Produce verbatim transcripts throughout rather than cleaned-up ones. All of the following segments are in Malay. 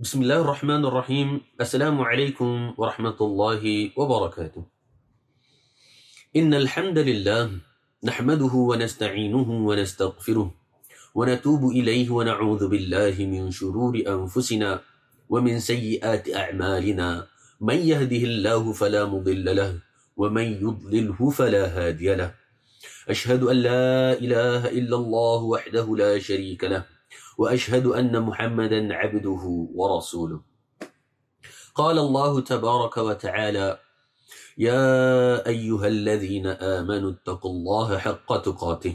Bismillahirrahmanirrahim. Assalamualaikum warahmatullahi wabarakatuh. Innal hamdalillah nahmaduhu wa nasta'inuhu wa nastaghfiruh wa natubu ilayhi wa na'udzu billahi min shururi anfusina wa min sayyiati a'malina. Man yahdihillahu fala mudilla lahu wa man yudlilhu fala hadiya lahu. Ashhadu an la ilaha illallah wahdahu la sharika lahu. وأشهد أن محمدًا عبده ورسوله. قال الله تبارك وتعالى: يا أيها الذين آمنوا اتقوا الله حق تقاته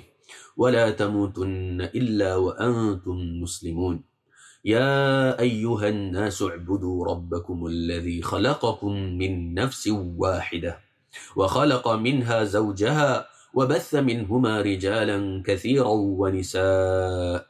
ولا تموتن إلا وأنتم مسلمون. يا أيها الناس اعبدوا ربكم الذي خلقكم من نفس واحدة وخلق منها زوجها وبث منهما رجالا كثيرا ونساء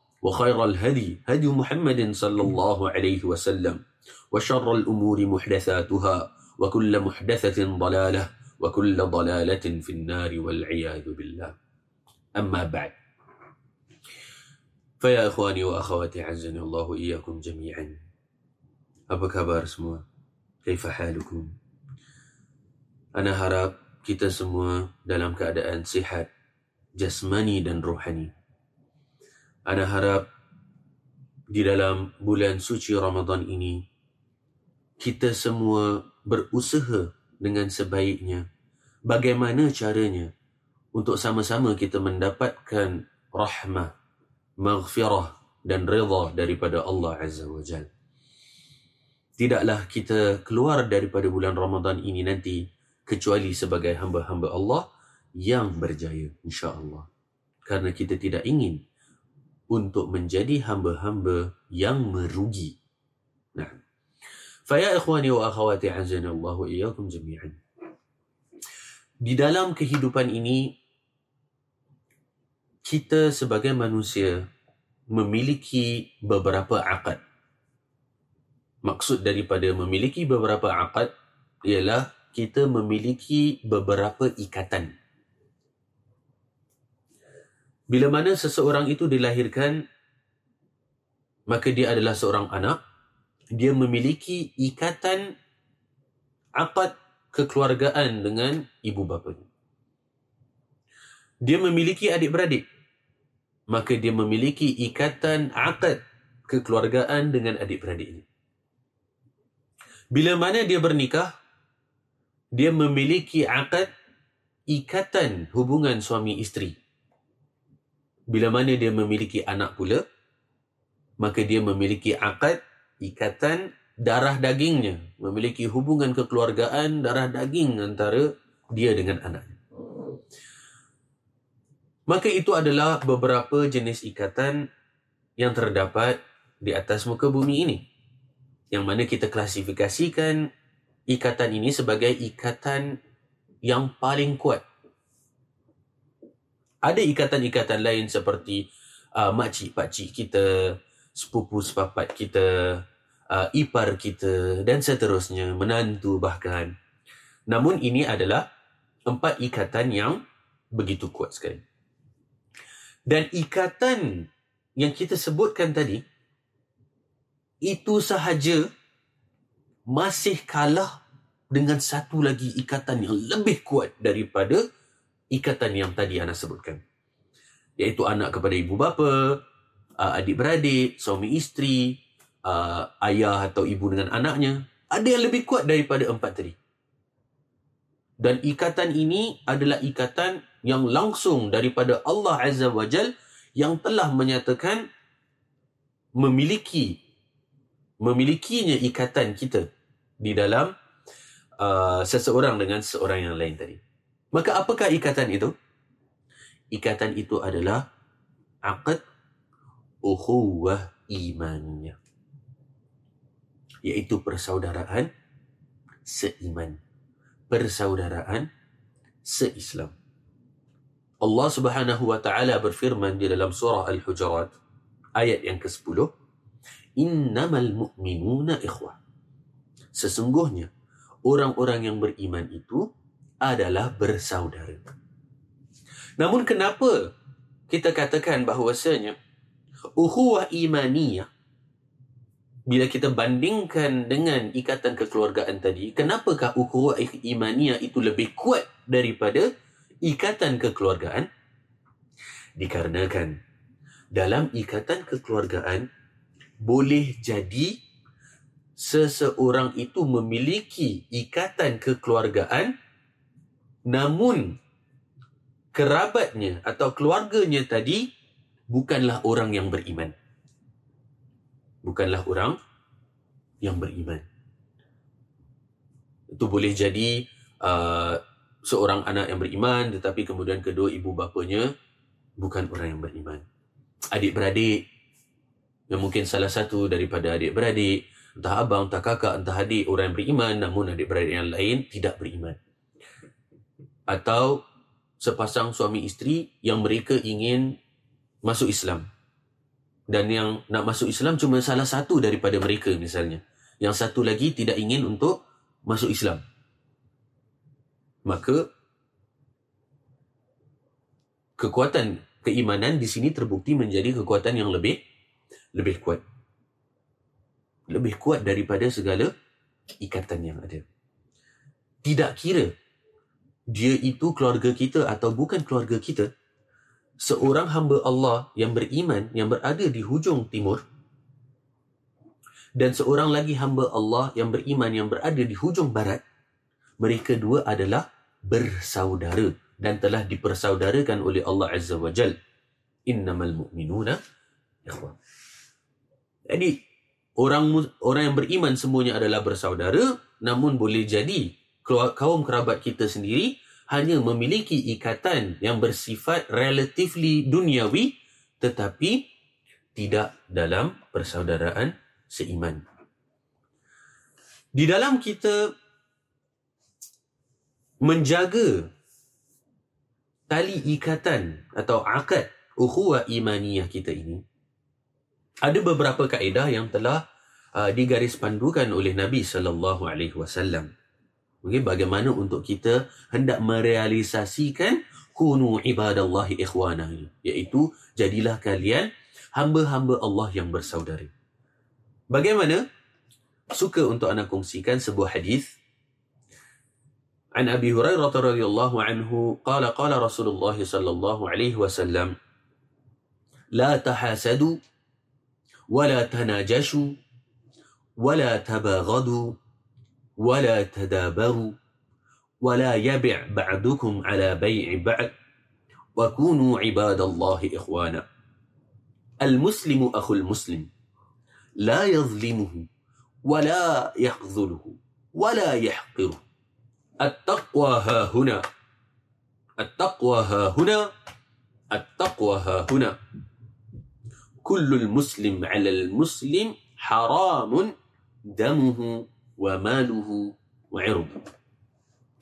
وخير الهدي هدي محمد صلى الله عليه وسلم وشر الأمور محدثاتها وكل محدثة ضلالة وكل ضلالة في النار والعياذ بالله أما بعد فيا إخواني وأخواتي عزني الله إياكم جميعا أبا kabar semua كيف حالكم أنا harap kita semua dalam keadaan sihat jasmani dan rohani. Ana harap di dalam bulan suci Ramadan ini, kita semua berusaha dengan sebaiknya. Bagaimana caranya untuk sama-sama kita mendapatkan rahmah, maghfirah dan redha daripada Allah Azza wa Jal. Tidaklah kita keluar daripada bulan Ramadan ini nanti, kecuali sebagai hamba-hamba Allah yang berjaya insya-Allah. Karena kita tidak ingin untuk menjadi hamba-hamba yang merugi. Nah. Fa ya ikhwani wa akhawati azana Allah wa iyyakum jami'an. Di dalam kehidupan ini kita sebagai manusia memiliki beberapa akad. Maksud daripada memiliki beberapa akad ialah kita memiliki beberapa ikatan. Bila mana seseorang itu dilahirkan, maka dia adalah seorang anak. Dia memiliki ikatan akad kekeluargaan dengan ibu bapanya. Dia memiliki adik-beradik. Maka dia memiliki ikatan akad kekeluargaan dengan adik-beradiknya. Bila mana dia bernikah, dia memiliki akad ikatan hubungan suami isteri. Bila mana dia memiliki anak pula, maka dia memiliki akad, ikatan darah dagingnya. Memiliki hubungan kekeluargaan, darah daging antara dia dengan anaknya. Maka itu adalah beberapa jenis ikatan yang terdapat di atas muka bumi ini. Yang mana kita klasifikasikan ikatan ini sebagai ikatan yang paling kuat. Ada ikatan-ikatan lain seperti uh, makcik-pakcik kita, sepupu-sepapat kita, uh, ipar kita dan seterusnya, menantu bahkan. Namun ini adalah empat ikatan yang begitu kuat sekali. Dan ikatan yang kita sebutkan tadi, itu sahaja masih kalah dengan satu lagi ikatan yang lebih kuat daripada ikatan yang tadi Ana sebutkan, iaitu anak kepada ibu bapa, adik-beradik, suami isteri, ayah atau ibu dengan anaknya. Ada yang lebih kuat daripada empat tadi. Dan ikatan ini adalah ikatan yang langsung daripada Allah Azza wa Jal yang telah menyatakan memiliki memilikinya ikatan kita di dalam uh, seseorang dengan seorang yang lain tadi. Maka apakah ikatan itu? Ikatan itu adalah aqd ukhuwah imaniyah, iaitu persaudaraan seiman, persaudaraan seislam. Allah Subhanahu wa taala berfirman di dalam surah Al-Hujurat ayat yang ke sepuluh, innamal mu'minuna ikhwah. Sesungguhnya orang-orang yang beriman itu adalah bersaudara. Namun kenapa kita katakan bahawasanya ukhuwah imaniyah, bila kita bandingkan dengan ikatan kekeluargaan tadi, kenapakah ukhuwah imaniyah itu lebih kuat daripada ikatan kekeluargaan? Dikarenakan dalam ikatan kekeluargaan, boleh jadi seseorang itu memiliki ikatan kekeluargaan, namun kerabatnya atau keluarganya tadi bukanlah orang yang beriman. Bukanlah orang yang beriman. Itu boleh jadi uh, seorang anak yang beriman, tetapi kemudian kedua ibu bapanya bukan orang yang beriman. Adik-beradik, yang mungkin salah satu daripada adik-beradik, entah abang, entah kakak, entah adik, orang yang beriman, namun adik-beradik yang lain tidak beriman. Atau sepasang suami isteri yang mereka ingin masuk Islam, dan yang nak masuk Islam cuma salah satu daripada mereka misalnya. Yang satu lagi tidak ingin untuk masuk Islam. Maka kekuatan keimanan di sini terbukti menjadi kekuatan yang lebih lebih kuat. Lebih kuat daripada segala ikatan yang ada. Tidak kira dia itu keluarga kita atau bukan keluarga kita, seorang hamba Allah yang beriman, yang berada di hujung timur, dan seorang lagi hamba Allah yang beriman, yang berada di hujung barat, mereka dua adalah bersaudara dan telah dipersaudarakan oleh Allah Azza wa Jal. Innamal mu'minuna ikhwah. Jadi, orang orang yang beriman semuanya adalah bersaudara, namun boleh jadi kaum kerabat kita sendiri hanya memiliki ikatan yang bersifat relatively duniawi, tetapi tidak dalam persaudaraan seiman. Di dalam kita menjaga tali ikatan atau akad ukhuwah imaniyah kita ini, ada beberapa kaedah yang telah uh, digarispandukan oleh Nabi sallallahu alaihi wasallam. Okay, bagaimana untuk kita hendak merealisasikan kunu ibadallahi ikhwana, iaitu jadilah kalian hamba-hamba Allah yang bersaudara. Bagaimana? Suka untuk anak kongsikan sebuah hadis. An Abi Hurairah radhiyallahu anhu qala qala Rasulullah sallallahu alaihi wasallam la tahasadu wa la tanajashu wa la tabaghadu ولا تدابروا ولا يبع بعضكم على بيع بعض وكونوا عباد الله إخوانا المسلم أخو المسلم لا يظلمه ولا يخذله ولا يحقره التقوى ها هنا التقوى ها هنا التقوى ها هنا كل المسلم على المسلم حرام دمه wa maluhu wa irduh.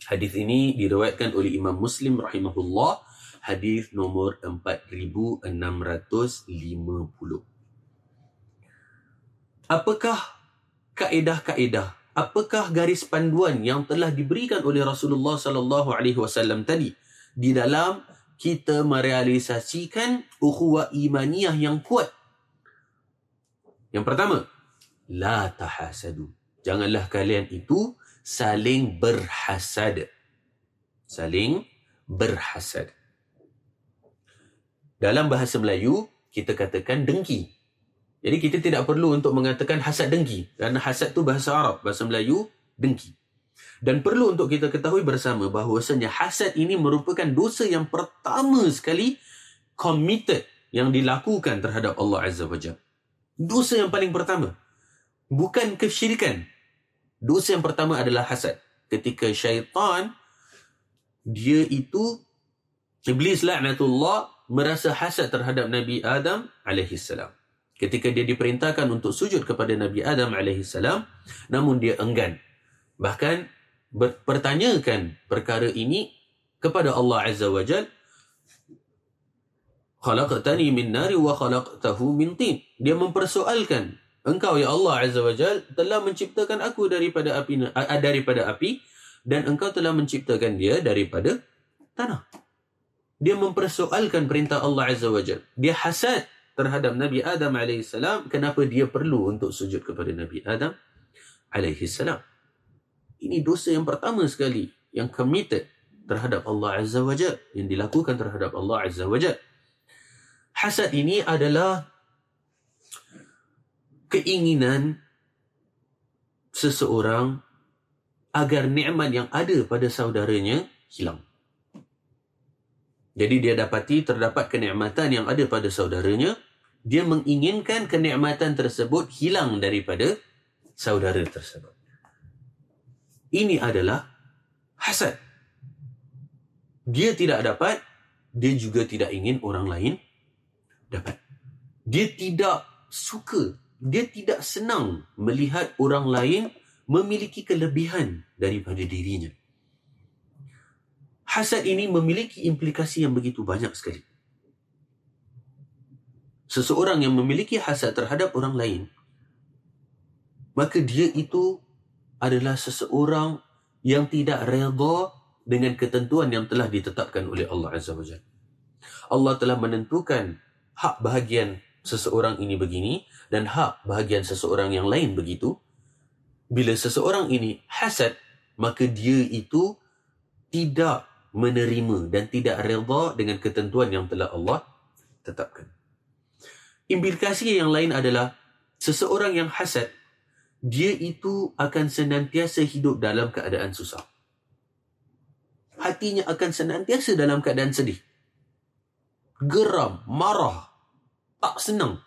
Hadis ini diriwayatkan oleh Imam Muslim rahimahullah, hadis nomor empat ribu enam ratus lima puluh. Apakah kaedah-kaedah, apakah garis panduan yang telah diberikan oleh Rasulullah sallallahu alaihi wasallam tadi di dalam kita merealisasikan ukhuwah imaniyah yang kuat? Yang pertama, la tahasadu. Janganlah kalian itu saling berhasad. Saling berhasad. Dalam bahasa Melayu, kita katakan dengki. Jadi kita tidak perlu untuk mengatakan hasad dengki, kerana hasad tu bahasa Arab, bahasa Melayu dengki. Dan perlu untuk kita ketahui bersama bahawasanya hasad ini merupakan dosa yang pertama sekali committed, yang dilakukan terhadap Allah Azza wa Jalla. Dosa yang paling pertama. Bukan kesyirikan. Dosa yang pertama adalah hasad. Ketika syaitan, dia itu, Iblis la'natullah, merasa hasad terhadap Nabi Adam alaihissalam. Ketika dia diperintahkan untuk sujud kepada Nabi Adam alaihissalam, namun dia enggan. Bahkan berpertanyakan perkara ini kepada Allah Azza wa Jal. Khalaqtani min nari wa khalaqtahu min tin. Dia mempersoalkan, engkau ya Allah Azza wa Jal telah menciptakan aku daripada api daripada api dan engkau telah menciptakan dia daripada tanah. Dia mempersoalkan perintah Allah Azza wa Jal. Dia hasad terhadap Nabi Adam alaihi salam. Kenapa dia perlu untuk sujud kepada Nabi Adam alaihi salam? Ini dosa yang pertama sekali yang committed terhadap Allah Azza wa Jal, yang dilakukan terhadap Allah Azza wa Jal. Hasad ini adalah keinginan seseorang agar nikmat yang ada pada saudaranya hilang. Jadi dia dapati terdapat kenikmatan yang ada pada saudaranya, dia menginginkan kenikmatan tersebut hilang daripada saudara tersebut. Ini adalah hasad. Dia tidak dapat, dia juga tidak ingin orang lain dapat. Dia tidak suka, dia tidak senang melihat orang lain memiliki kelebihan daripada dirinya. Hasad ini memiliki implikasi yang begitu banyak sekali. Seseorang yang memiliki hasad terhadap orang lain, maka dia itu adalah seseorang yang tidak redha dengan ketentuan yang telah ditetapkan oleh Allah Azza wa Jalla. Allah telah menentukan hak bahagian seseorang ini begini dan hak bahagian seseorang yang lain begitu. Bila seseorang ini hasad, maka dia itu tidak menerima dan tidak redha dengan ketentuan yang telah Allah tetapkan. Implikasi yang lain adalah seseorang yang hasad, dia itu akan senantiasa hidup dalam keadaan susah. Hatinya akan senantiasa dalam keadaan sedih, geram, marah, tak senang.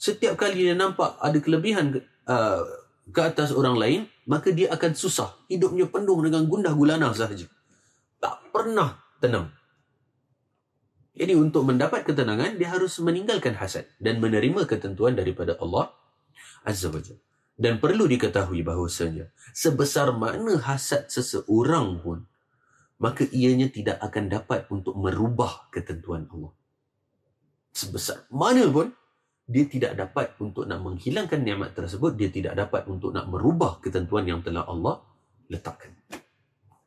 Setiap kali dia nampak ada kelebihan uh, ke atas orang lain, maka dia akan susah. Hidupnya penuh dengan gundah gulana sahaja. Tak pernah tenang. Jadi untuk mendapat ketenangan, dia harus meninggalkan hasad dan menerima ketentuan daripada Allah Azza wa Jalla. Dan perlu diketahui bahawasanya, sebesar mana hasad seseorang pun, maka ianya tidak akan dapat untuk merubah ketentuan Allah. Sebesar mana pun, dia tidak dapat untuk nak menghilangkan nikmat tersebut, dia tidak dapat untuk nak merubah ketentuan yang telah Allah letakkan.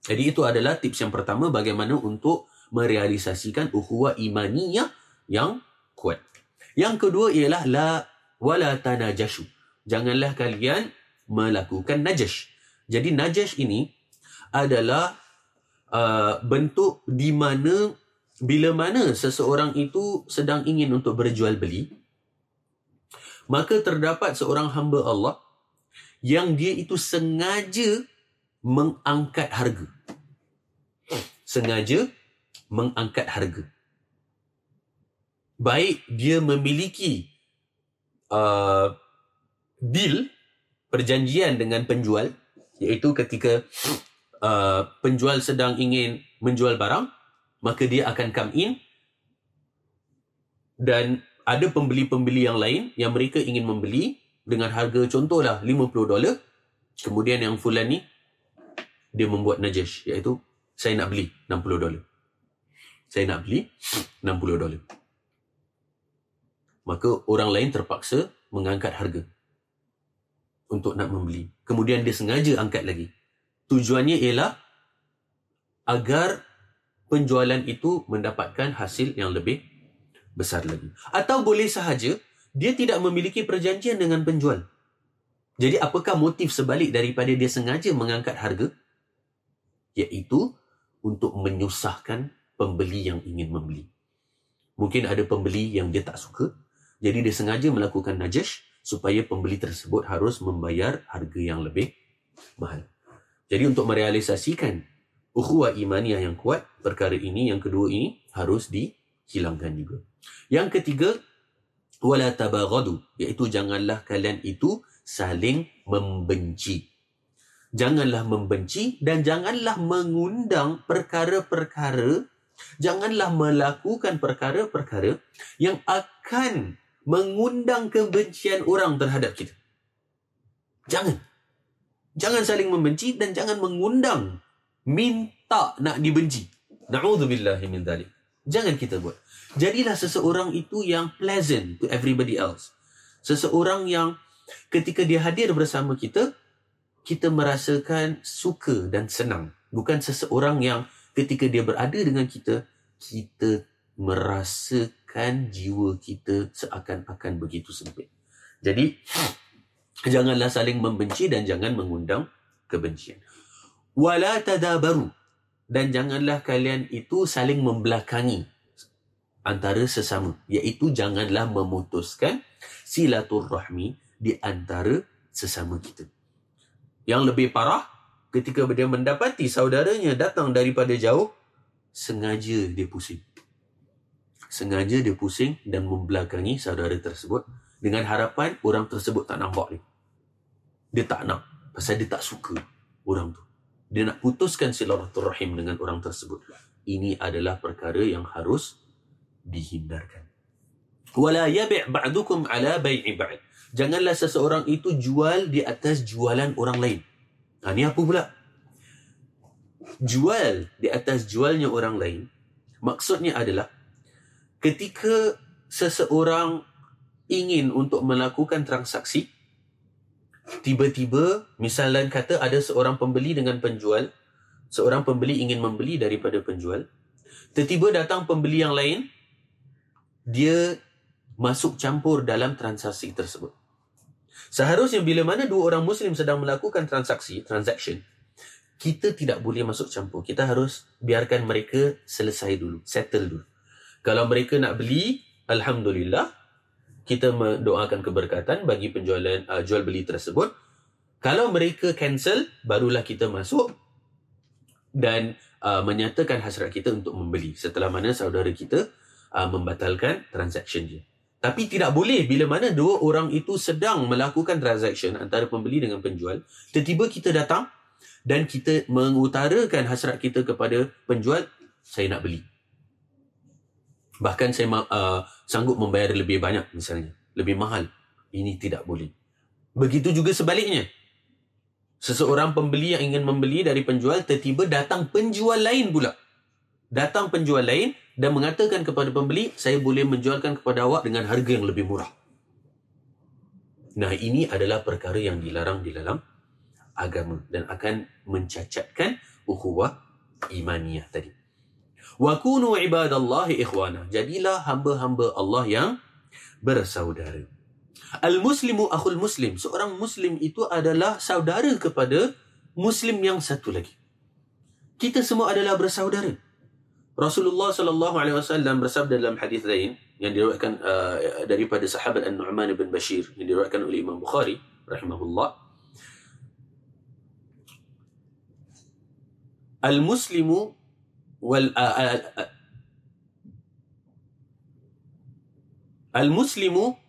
Jadi itu adalah tips yang pertama bagaimana untuk merealisasikan ukhuwah imaniyah yang kuat. Yang kedua ialah la wala tanajashu. Janganlah kalian melakukan najash. Jadi najash ini adalah uh, bentuk di mana bila mana seseorang itu sedang ingin untuk berjual beli, maka terdapat seorang hamba Allah yang dia itu sengaja mengangkat harga. Sengaja mengangkat harga. Baik dia memiliki uh, deal, perjanjian dengan penjual, iaitu ketika uh, penjual sedang ingin menjual barang, maka dia akan come in dan ada pembeli-pembeli yang lain yang mereka ingin membeli dengan harga contohlah lima puluh dolar. Kemudian yang fulan ni, dia membuat najash, iaitu saya nak beli enam puluh dolar. Saya nak beli enam puluh dolar. Maka orang lain terpaksa mengangkat harga untuk nak membeli. Kemudian dia sengaja angkat lagi. Tujuannya ialah agar penjualan itu mendapatkan hasil yang lebih besar lagi. Atau boleh sahaja dia tidak memiliki perjanjian dengan penjual. Jadi apakah motif sebalik daripada dia sengaja mengangkat harga? Iaitu untuk menyusahkan pembeli yang ingin membeli. Mungkin ada pembeli yang dia tak suka, jadi dia sengaja melakukan najash supaya pembeli tersebut harus membayar harga yang lebih mahal. Jadi untuk merealisasikan ukhuwah imaniyah yang kuat, perkara ini yang kedua ini harus dihilangkan juga. Yang ketiga, wala tabaghadu, iaitu janganlah kalian itu saling membenci. Janganlah membenci dan janganlah mengundang perkara-perkara, janganlah melakukan perkara-perkara yang akan mengundang kebencian orang terhadap kita. Jangan. Jangan saling membenci dan jangan mengundang minta nak dibenci. Na'udzubillahi min dzalik. Jangan kita buat. Jadilah seseorang itu yang pleasant to everybody else. Seseorang yang ketika dia hadir bersama kita, kita merasakan suka dan senang. Bukan seseorang yang ketika dia berada dengan kita, kita merasakan jiwa kita seakan-akan begitu sempit. Jadi, janganlah saling membenci dan jangan mengundang kebencian. Wala tadabaru, dan janganlah kalian itu saling membelakangi antara sesama, iaitu janganlah memutuskan silaturahmi di antara sesama kita. Yang lebih parah, ketika dia mendapati saudaranya datang daripada jauh, sengaja dia pusing. Sengaja dia pusing dan membelakangi saudara tersebut dengan harapan orang tersebut tak nampak dia. Dia tak nak, pasal dia tak suka orang tu. Dia nak putuskan silaturahim dengan orang tersebut. Ini adalah perkara yang harus dihindarkan. Wala yabi' ba'dukum ala bai'i ba'd. Janganlah seseorang itu jual di atas jualan orang lain. Ha, ni apa pula? Jual di atas jualnya orang lain. Maksudnya adalah ketika seseorang ingin untuk melakukan transaksi, tiba-tiba, misalnya kata ada seorang pembeli dengan penjual. Seorang pembeli ingin membeli daripada penjual. Tiba-tiba datang pembeli yang lain. Dia masuk campur dalam transaksi tersebut. Seharusnya bila mana dua orang Muslim sedang melakukan transaksi, transaction, kita tidak boleh masuk campur. Kita harus biarkan mereka selesai dulu, settle dulu. Kalau mereka nak beli, alhamdulillah, kita mendoakan keberkatan bagi penjualan uh, jual beli tersebut. Kalau mereka cancel, barulah kita masuk dan uh, menyatakan hasrat kita untuk membeli. Setelah mana saudara kita uh, membatalkan transaction dia. Tapi tidak boleh bila mana dua orang itu sedang melakukan transaction antara pembeli dengan penjual. Tiba-tiba kita datang dan kita mengutarakan hasrat kita kepada penjual, saya nak beli. Bahkan saya uh, sanggup membayar lebih banyak misalnya. Lebih mahal. Ini tidak boleh. Begitu juga sebaliknya. Seseorang pembeli yang ingin membeli dari penjual, tiba-tiba datang penjual lain pula. Datang penjual lain dan mengatakan kepada pembeli, saya boleh menjualkan kepada awak dengan harga yang lebih murah. Nah, ini adalah perkara yang dilarang di dalam agama dan akan mencacatkan ukhuwah imaniyah tadi. Wa kunu ibadallahi ikhwana. Jadilah hamba-hamba Allah yang bersaudara. Al-muslimu akhul muslim. Seorang muslim itu adalah saudara kepada muslim yang satu lagi. Kita semua adalah bersaudara. Rasulullah sallallahu alaihi wasallam bersabda dalam hadis lain yang diriwayatkan uh, daripada sahabat An-Nu'man bin Bashir yang diriwayatkan oleh Imam Bukhari rahimahullah. Al-muslimu wal uh, uh, uh, al-muslimu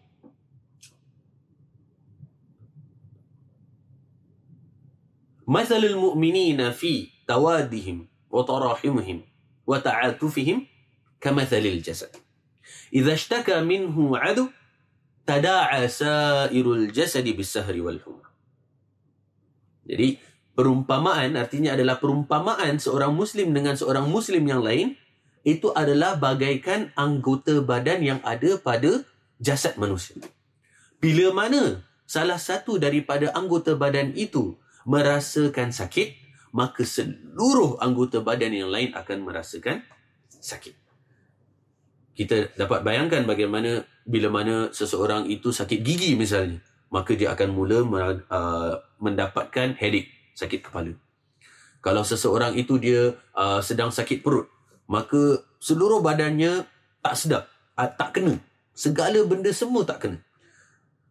mathalul mu'minina fi tawadihim wa tarahimihim wa ta'atufihim kamathalil jasad idza ishtaka minhu 'adu tada'a sa'irul jasadi bis-sahri wal humma. Jadi perumpamaan artinya adalah perumpamaan seorang Muslim dengan seorang Muslim yang lain itu adalah bagaikan anggota badan yang ada pada jasad manusia. Bila mana salah satu daripada anggota badan itu merasakan sakit, maka seluruh anggota badan yang lain akan merasakan sakit. Kita dapat bayangkan bagaimana bila mana seseorang itu sakit gigi misalnya, maka dia akan mula uh, mendapatkan headache, sakit kepala. Kalau seseorang itu dia uh, sedang sakit perut, maka seluruh badannya tak sedap, uh, tak kena. Segala benda semua tak kena.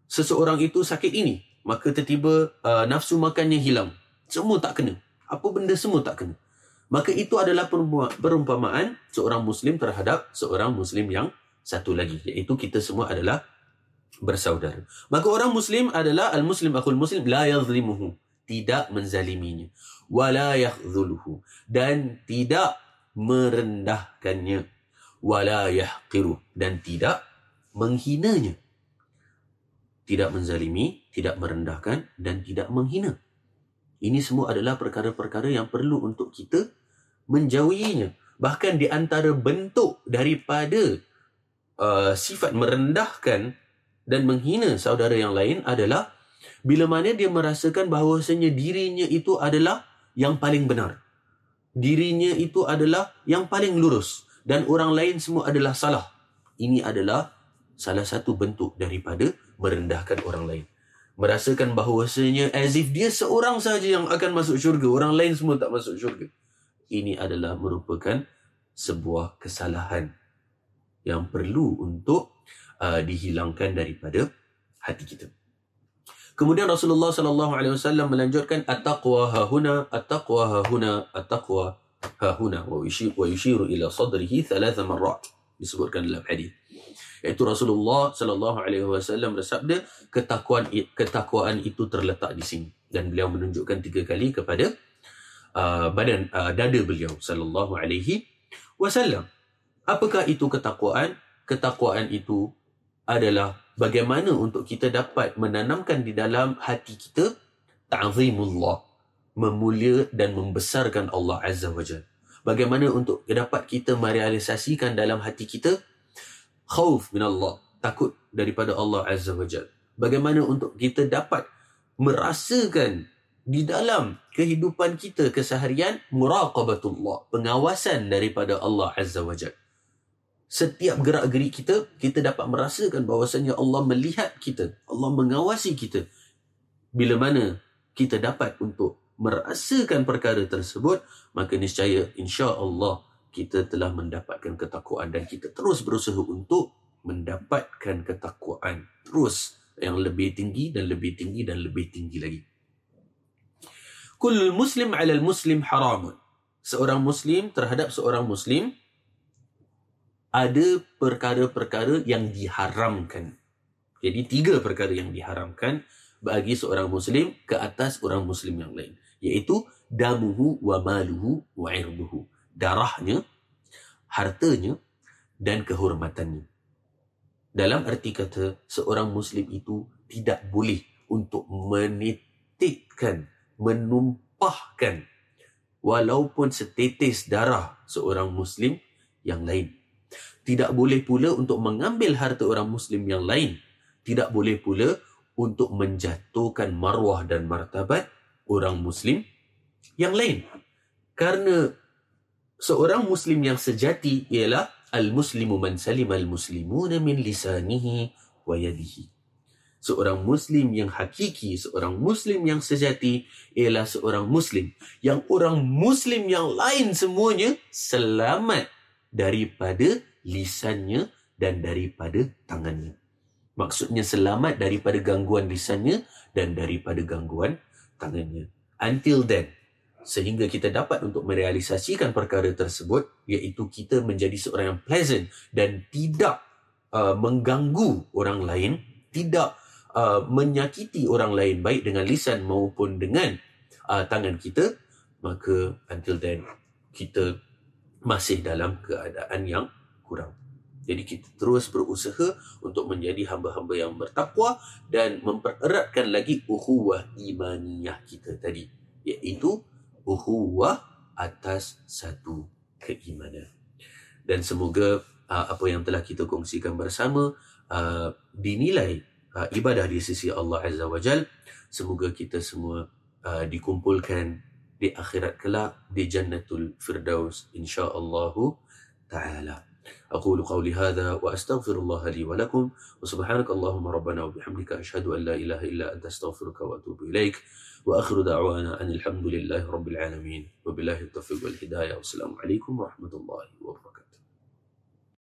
Seseorang itu sakit ini, maka tiba-tiba uh, nafsu makannya hilang. Semua tak kena. Apa benda semua tak kena. Maka itu adalah perumpamaan seorang Muslim terhadap seorang Muslim yang satu lagi. Iaitu kita semua adalah bersaudara. Maka orang Muslim adalah al-Muslim akhul Muslim la yazlimuhu. Tidak menzaliminya. Wala yakhzuluhu. Dan tidak merendahkannya. Wala yahqiruh. Dan tidak menghinanya. Tidak menzalimi, tidak merendahkan dan tidak menghina. Ini semua adalah perkara-perkara yang perlu untuk kita menjauhinya. Bahkan di antara bentuk daripada uh, sifat merendahkan dan menghina saudara yang lain adalah bila mana dia merasakan bahawasanya dirinya itu adalah yang paling benar. Dirinya itu adalah yang paling lurus dan orang lain semua adalah salah. Ini adalah salah satu bentuk daripada merendahkan orang lain. Merasakan bahawasanya as if dia seorang sahaja yang akan masuk syurga, orang lain semua tak masuk syurga. Ini adalah merupakan sebuah kesalahan yang perlu untuk uh, dihilangkan daripada hati kita. Kemudian Rasulullah sallallahu alaihi wasallam melanjutkan at-taqwa hahuna, at-taqwa hahuna, at-taqwa hahuna, wa yushiru wa yushiru ila sadrihi thalatha marrat, disebutkan dalam hadis. Iaitu Rasulullah sallallahu alaihi wasallam bersabda, ketakwaan ketakwaan itu terletak di sini, dan beliau menunjukkan tiga kali kepada Uh, badan uh, dada beliau sallallahu alaihi wasallam. Apakah itu ketakwaan? Ketakwaan itu adalah bagaimana untuk kita dapat menanamkan di dalam hati kita ta'zimullah, memulia dan membesarkan Allah Azza wa Jalla. Bagaimana untuk dapat kita merealisasikan dalam hati kita khauf minallah, takut daripada Allah Azza wa Jalla. Bagaimana untuk kita dapat merasakan di dalam kehidupan kita keseharian muraqabatullah, pengawasan daripada Allah Azza wa Jalla. Setiap gerak-gerik kita, kita dapat merasakan bahawasanya Allah melihat kita, Allah mengawasi kita. Bila mana kita dapat untuk merasakan perkara tersebut, maka niscaya insya-Allah kita telah mendapatkan ketakwaan, dan kita terus berusaha untuk mendapatkan ketakwaan terus yang lebih tinggi dan lebih tinggi dan lebih tinggi lagi. Kullul muslim 'alal muslim haramun. Seorang muslim terhadap seorang muslim ada perkara-perkara yang diharamkan. Jadi tiga perkara yang diharamkan bagi seorang muslim ke atas orang muslim yang lain, iaitu damuhu wa maluhu wa irduhu. Darahnya, hartanya dan kehormatannya. Dalam arti kata, seorang muslim itu tidak boleh untuk menitikkan, menumpahkan walaupun setetes darah seorang Muslim yang lain. Tidak boleh pula untuk mengambil harta orang Muslim yang lain. Tidak boleh pula untuk menjatuhkan marwah dan martabat orang Muslim yang lain. Karena seorang Muslim yang sejati ialah al-muslimu man salima al-muslimuna min lisanihi wa yadihi. Seorang Muslim yang hakiki, seorang Muslim yang sejati ialah seorang Muslim yang orang Muslim yang lain semuanya selamat daripada lisannya dan daripada tangannya. Maksudnya selamat daripada gangguan lisannya dan daripada gangguan tangannya. Until then, sehingga kita dapat untuk merealisasikan perkara tersebut, iaitu kita menjadi seorang yang pleasant dan tidak uh, mengganggu orang lain, tidak Uh, menyakiti orang lain baik dengan lisan maupun dengan uh, tangan kita, maka until then kita masih dalam keadaan yang kurang. Jadi kita terus berusaha untuk menjadi hamba-hamba yang bertakwa dan mempereratkan lagi ukhuwah imaniyah kita tadi, iaitu ukhuwah atas satu keimanan. Dan semoga uh, apa yang telah kita kongsikan bersama uh, dinilai ibadah di sisi Allah Azza wa Jal. Semoga kita semua uh, dikumpulkan di akhirat kelak di Jannatul Firdaus insya-Allah taala. Aqulu qawli hadha wa astaghfirullah li wa lakum wa subhanakallahumma rabbana wa bihamdika ashhadu an la ilaha illa anta astaghfiruka wa atubu ilaik wa akhiru da'wana alhamdulillahi rabbil alamin wa billahi taufiq wal hidayah. Wassalamu alaikum warahmatullahi wabarakatuh.